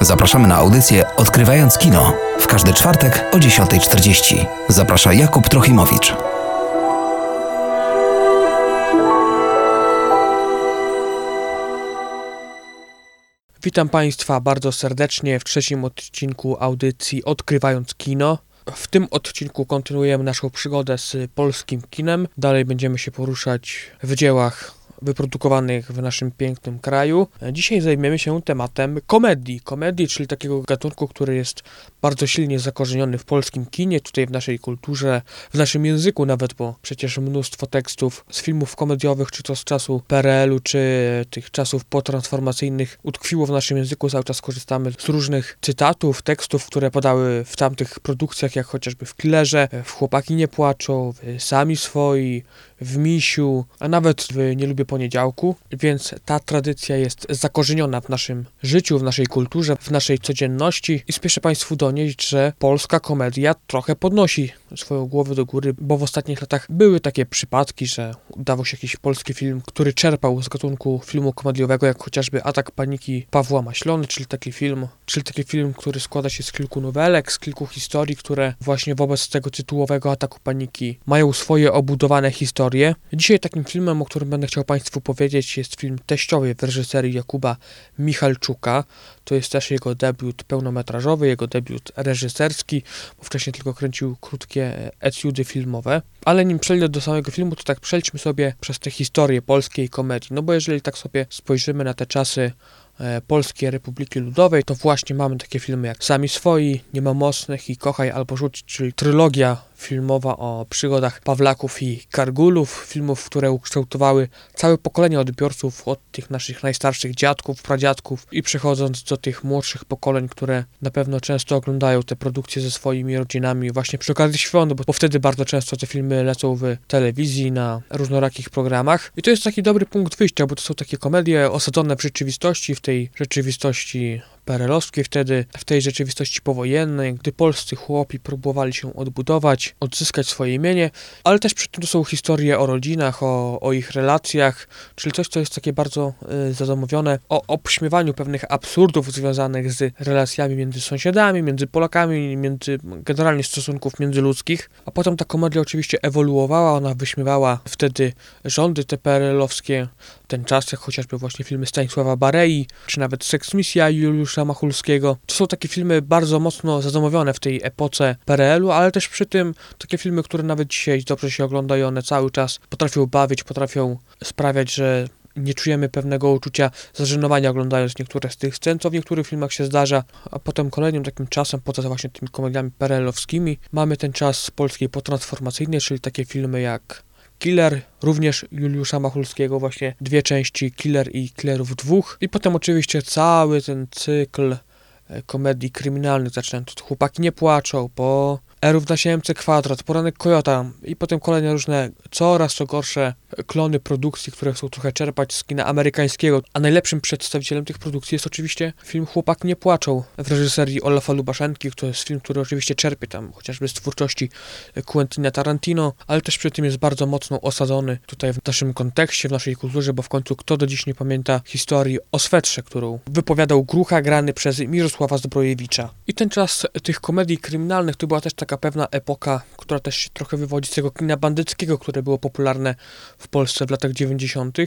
Zapraszamy na audycję Odkrywając Kino w każdy czwartek o 10:40. Zaprasza Jakub Trochimowicz. Witam Państwa bardzo serdecznie w trzecim odcinku audycji Odkrywając Kino. W tym odcinku kontynuujemy naszą przygodę z polskim kinem. Dalej będziemy się poruszać w dziełach wyprodukowanych w naszym pięknym kraju. Dzisiaj zajmiemy się tematem komedii, czyli takiego gatunku, który jest bardzo silnie zakorzeniony w polskim kinie, tutaj w naszej kulturze, w naszym języku nawet, bo przecież mnóstwo tekstów z filmów komediowych, czy to z czasu PRL-u, czy tych czasów potransformacyjnych utkwiło w naszym języku. Cały czas korzystamy z różnych cytatów, tekstów, które padały w tamtych produkcjach, jak chociażby w Killerze, w Chłopaki nie płaczą, w Sami Swoi, w Misiu, a nawet w Nie lubię Poniedziałku, więc ta tradycja jest zakorzeniona w naszym życiu, w naszej kulturze, w naszej codzienności i spieszę Państwu donieść, że polska komedia trochę podnosi swoją głowę do góry, bo w ostatnich latach były takie przypadki, że udawał się jakiś polski film, który czerpał z gatunku filmu komediowego, jak chociażby Atak Paniki Pawła Maślony, czyli taki film, który składa się z kilku nowelek, z kilku historii, które właśnie wobec tego tytułowego Ataku Paniki mają swoje obudowane historie. Dzisiaj takim filmem, o którym będę chciał Państwu powiedzieć, jest film Teściowie w reżyserii Jakuba Michalczuka. To jest też jego debiut pełnometrażowy, jego debiut reżyserski, bo wcześniej tylko kręcił krótkie etiudy filmowe. Ale nim przejdę do samego filmu, to tak przejdźmy sobie przez tę historię polskiej komedii. No bo jeżeli tak sobie spojrzymy na te czasy Polskiej Republiki Ludowej, to właśnie mamy takie filmy jak Sami Swoi, Nie ma mocnych i Kochaj albo Rzuć, czyli trylogia filmowa o przygodach Pawlaków i Kargulów, filmów, które ukształtowały całe pokolenie odbiorców, od tych naszych najstarszych dziadków, pradziadków i przechodząc do tych młodszych pokoleń, które na pewno często oglądają te produkcje ze swoimi rodzinami właśnie przy okazji świąt, bo wtedy bardzo często te filmy lecą w telewizji, na różnorakich programach i to jest taki dobry punkt wyjścia, bo to są takie komedie osadzone w rzeczywistości, w tej rzeczywistości PRL-owskiej wtedy, w tej rzeczywistości powojennej, gdy polscy chłopi próbowali się odbudować, odzyskać swoje imienie, ale też przy tym są historie o rodzinach, o ich relacjach, czyli coś, co jest takie bardzo zadomowione, o obśmiewaniu pewnych absurdów związanych z relacjami między sąsiadami, między Polakami, między generalnie stosunków międzyludzkich, a potem ta komedia oczywiście ewoluowała, ona wyśmiewała wtedy rządy te PRL-owskie, ten czas, jak chociażby właśnie filmy Stanisława Barei, czy nawet Seksmisja Juliusza Machulskiego. To są takie filmy bardzo mocno zadomowione w tej epoce PRL-u, ale też przy tym takie filmy, które nawet dzisiaj dobrze się oglądają, one cały czas potrafią bawić, potrafią sprawiać, że nie czujemy pewnego uczucia zażenowania oglądając niektóre z tych scen, co w niektórych filmach się zdarza, a potem kolejnym takim czasem, poza właśnie tymi komediami PRL-owskimi, mamy ten czas polskiej potransformacyjnej, czyli takie filmy jak Killer, również Juliusza Machulskiego, właśnie dwie części, Killer i Killerów dwóch. I potem oczywiście cały ten cykl komedii kryminalnych, zaczynając od Chłopaki nie płaczą, po Równa się Kwadrat, Poranek Kojota i potem kolejne różne, coraz to gorsze klony produkcji, które chcą trochę czerpać z kina amerykańskiego. A najlepszym przedstawicielem tych produkcji jest oczywiście film Chłopaki nie płaczą w reżyserii Olafa Lubaszenki, to jest film, który oczywiście czerpie tam chociażby z twórczości Quentina Tarantino, ale też przy tym jest bardzo mocno osadzony tutaj w naszym kontekście, w naszej kulturze, bo w końcu kto do dziś nie pamięta historii o swetrze, którą wypowiadał Grucha grany przez Mirosława Zbrojewicza. I ten czas tych komedii kryminalnych to była też taka pewna epoka, która też się trochę wywodzi z tego kina bandyckiego, które było popularne w Polsce w latach 90.,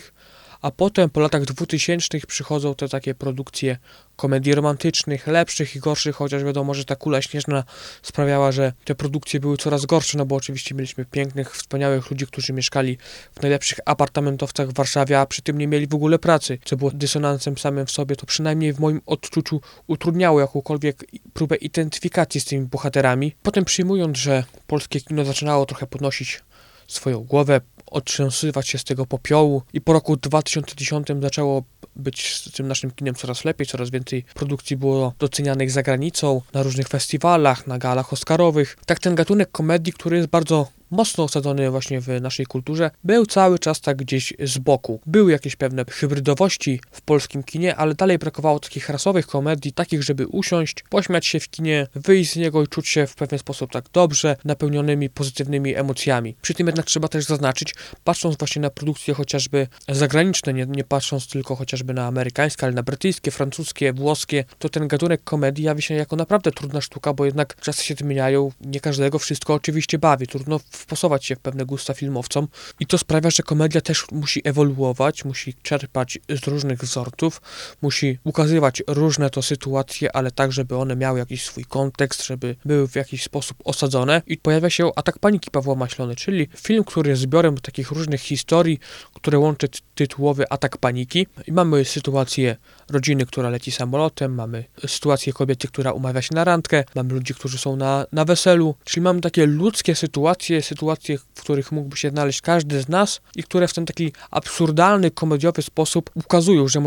a potem po latach 2000 przychodzą te takie produkcje komedii romantycznych, lepszych i gorszych, chociaż wiadomo, że ta kula śnieżna sprawiała, że te produkcje były coraz gorsze, no bo oczywiście mieliśmy pięknych, wspaniałych ludzi, którzy mieszkali w najlepszych apartamentowcach w Warszawie, a przy tym nie mieli w ogóle pracy, co było dysonansem samym w sobie, to przynajmniej w moim odczuciu utrudniało jakąkolwiek próbę identyfikacji z tymi bohaterami. Potem przyjmując, że polskie kino zaczynało trochę podnosić swoją głowę, otrząsywać się z tego popiołu i po roku 2010 zaczęło być z tym naszym kinem coraz lepiej, coraz więcej produkcji było docenianych za granicą, na różnych festiwalach, na galach oscarowych. Tak ten gatunek komedii, który jest bardzo mocno osadzony właśnie w naszej kulturze, był cały czas tak gdzieś z boku. Były jakieś pewne hybrydowości w polskim kinie, ale dalej brakowało takich rasowych komedii, takich, żeby usiąść, pośmiać się w kinie, wyjść z niego i czuć się w pewien sposób tak dobrze, napełnionymi pozytywnymi emocjami. Przy tym jednak trzeba też zaznaczyć, patrząc właśnie na produkcje chociażby zagraniczne, nie patrząc tylko chociażby na amerykańskie, ale na brytyjskie, francuskie, włoskie, to ten gatunek komedii jawi się jako naprawdę trudna sztuka, bo jednak czasy się zmieniają, nie każdego wszystko oczywiście bawi, trudno wpasować się w pewne gusta filmowcom i to sprawia, że komedia też musi ewoluować, musi czerpać z różnych wzorców, musi ukazywać różne to sytuacje, ale tak, żeby one miały jakiś swój kontekst, żeby były w jakiś sposób osadzone i pojawia się Atak Paniki Pawła Maślony, czyli film, który jest zbiorem takich różnych historii, które łączy tytułowy Atak Paniki i mamy sytuację rodziny, która leci samolotem, mamy sytuację kobiety, która umawia się na randkę, mamy ludzi, którzy są na weselu, czyli mamy takie ludzkie sytuacje, w których mógłby się znaleźć każdy z nas i które w ten taki absurdalny, komediowy sposób ukazują, że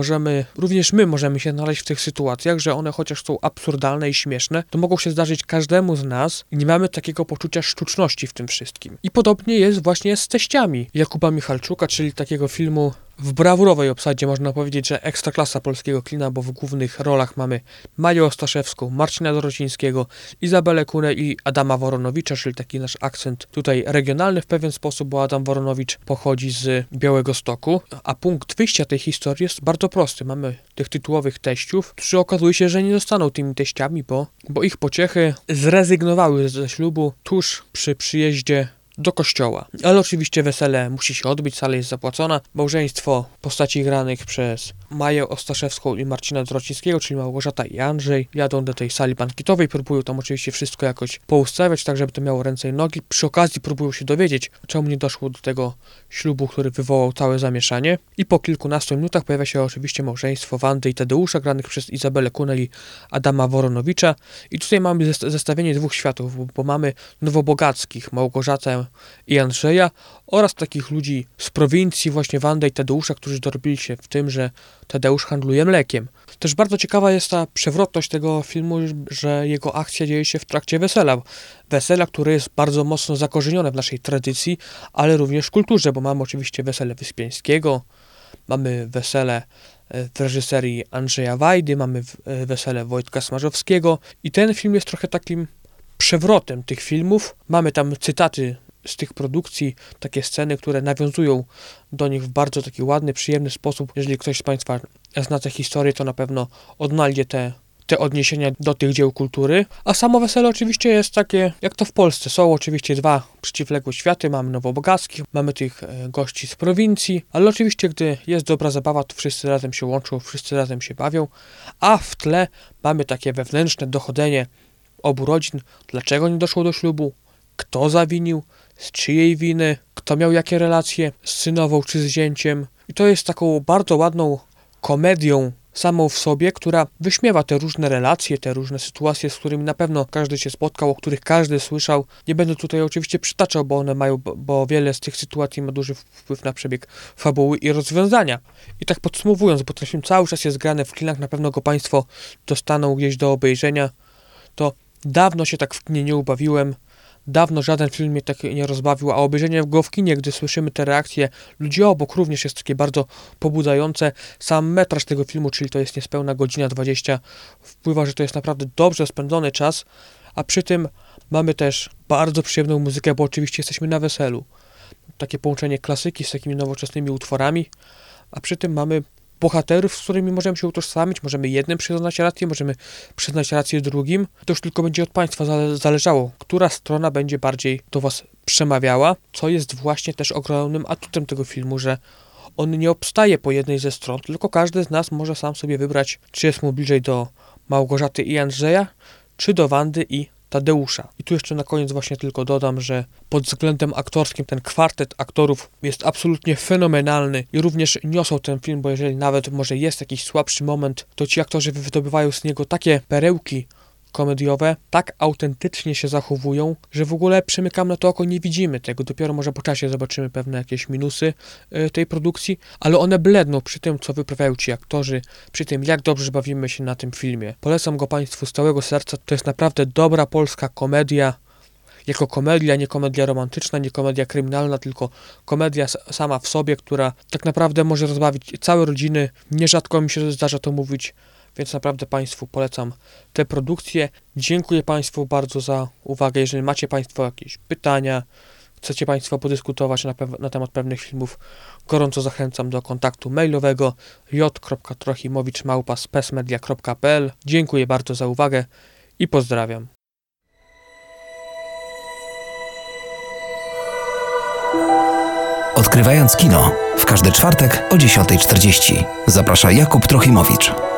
również my możemy się znaleźć w tych sytuacjach, że one chociaż są absurdalne i śmieszne, to mogą się zdarzyć każdemu z nas i nie mamy takiego poczucia sztuczności w tym wszystkim. I podobnie jest właśnie z Teściami Jakuba Michalczuka, czyli takiego filmu w brawurowej obsadzie, można powiedzieć, że ekstraklasa polskiego kina, bo w głównych rolach mamy Maję Ostaszewską, Marcina Dorocińskiego, Izabelę Kunę i Adama Woronowicza, czyli taki nasz akcent tutaj regionalny w pewien sposób, bo Adam Woronowicz pochodzi z Białegostoku, a punkt wyjścia tej historii jest bardzo prosty. Mamy tych tytułowych teściów, którzy okazuje się, że nie zostaną tymi teściami, bo ich pociechy zrezygnowały ze ślubu tuż przy przyjeździe do kościoła. Ale oczywiście wesele musi się odbyć, sala jest zapłacona. Małżeństwo postaci granych przez Maję Ostaszewską i Marcina Dorocińskiego, czyli Małgorzata i Andrzej, jadą do tej sali bankietowej, próbują tam oczywiście wszystko jakoś poustawiać, tak żeby to miało ręce i nogi. Przy okazji próbują się dowiedzieć, czemu nie doszło do tego ślubu, który wywołał całe zamieszanie. I po kilkunastu minutach pojawia się oczywiście małżeństwo Wandy i Tadeusza, granych przez Izabelę Kunę i Adama Woronowicza. I tutaj mamy zestawienie dwóch światów, bo mamy nowobogackich, Małgorzatę i Andrzeja oraz takich ludzi z prowincji, właśnie Wanda i Tadeusza, którzy dorobili się w tym, że Tadeusz handluje mlekiem. Też bardzo ciekawa jest ta przewrotność tego filmu, że jego akcja dzieje się w trakcie wesela. Wesela, które jest bardzo mocno zakorzenione w naszej tradycji, ale również w kulturze, bo mamy oczywiście wesele Wyspiańskiego, mamy wesele w reżyserii Andrzeja Wajdy, mamy wesele Wojtka Smarzowskiego i ten film jest trochę takim przewrotem tych filmów. Mamy tam cytaty z tych produkcji, takie sceny, które nawiązują do nich w bardzo taki ładny, przyjemny sposób. Jeżeli ktoś z Państwa zna tę historię, to na pewno odnajdzie te odniesienia do tych dzieł kultury. A samo wesele oczywiście jest takie, jak to w Polsce. Są oczywiście dwa przeciwległe światy. Mamy nowobogackich, mamy tych gości z prowincji, ale oczywiście, gdy jest dobra zabawa, to wszyscy razem się łączą, wszyscy razem się bawią, a w tle mamy takie wewnętrzne dochodzenie obu rodzin. Dlaczego nie doszło do ślubu? Kto zawinił? Z czyjej winy? Kto miał jakie relacje z synową czy z zięciem? I to jest taką bardzo ładną komedią samą w sobie, która wyśmiewa te różne relacje, te różne sytuacje, z którymi na pewno każdy się spotkał, o których każdy słyszał. Nie będę tutaj oczywiście przytaczał, bo wiele z tych sytuacji ma duży wpływ na przebieg fabuły i rozwiązania. I tak podsumowując, bo ten film cały czas jest grany w kinach, na pewno go Państwo dostaną gdzieś do obejrzenia, to dawno się tak w kinie nie ubawiłem. Dawno żaden film mnie tak nie rozbawił, a obejrzenie go w kinie, gdy słyszymy te reakcje ludzi obok, również jest takie bardzo pobudzające. Sam metraż tego filmu, czyli to jest niespełna godzina 20, wpływa, że to jest naprawdę dobrze spędzony czas, a przy tym mamy też bardzo przyjemną muzykę, bo oczywiście jesteśmy na weselu. Takie połączenie klasyki z takimi nowoczesnymi utworami, a przy tym mamy bohaterów, z którymi możemy się utożsamić, możemy jednym przyznać rację, możemy przyznać rację drugim. To już tylko będzie od Państwa zależało, która strona będzie bardziej do Was przemawiała, co jest właśnie też ogromnym atutem tego filmu, że on nie obstaje po jednej ze stron, tylko każdy z nas może sam sobie wybrać, czy jest mu bliżej do Małgorzaty i Andrzeja, czy do Wandy i Tadeusza. I tu jeszcze na koniec właśnie tylko dodam, że pod względem aktorskim ten kwartet aktorów jest absolutnie fenomenalny i również niosą ten film, bo jeżeli nawet może jest jakiś słabszy moment, to ci aktorzy wydobywają z niego takie perełki komediowe, tak autentycznie się zachowują, że w ogóle przymykam na to oko, nie widzimy tego. Dopiero może po czasie zobaczymy pewne jakieś minusy tej produkcji, ale one bledną przy tym, co wyprawiają ci aktorzy, przy tym, jak dobrze bawimy się na tym filmie. Polecam go Państwu z całego serca. To jest naprawdę dobra polska komedia. jako komedia, nie komedia romantyczna, nie komedia kryminalna, tylko komedia sama w sobie, która tak naprawdę może rozbawić całe rodziny. Nierzadko mi się zdarza to mówić, więc naprawdę Państwu polecam te produkcje. Dziękuję Państwu bardzo za uwagę. Jeżeli macie Państwo jakieś pytania, chcecie Państwo podyskutować na temat pewnych filmów, gorąco zachęcam do kontaktu mailowego j.trochimowicz@spesmedia.pl. Dziękuję bardzo za uwagę i pozdrawiam. Odkrywając kino w każdy czwartek o 10:40. Zaprasza Jakub Trochimowicz.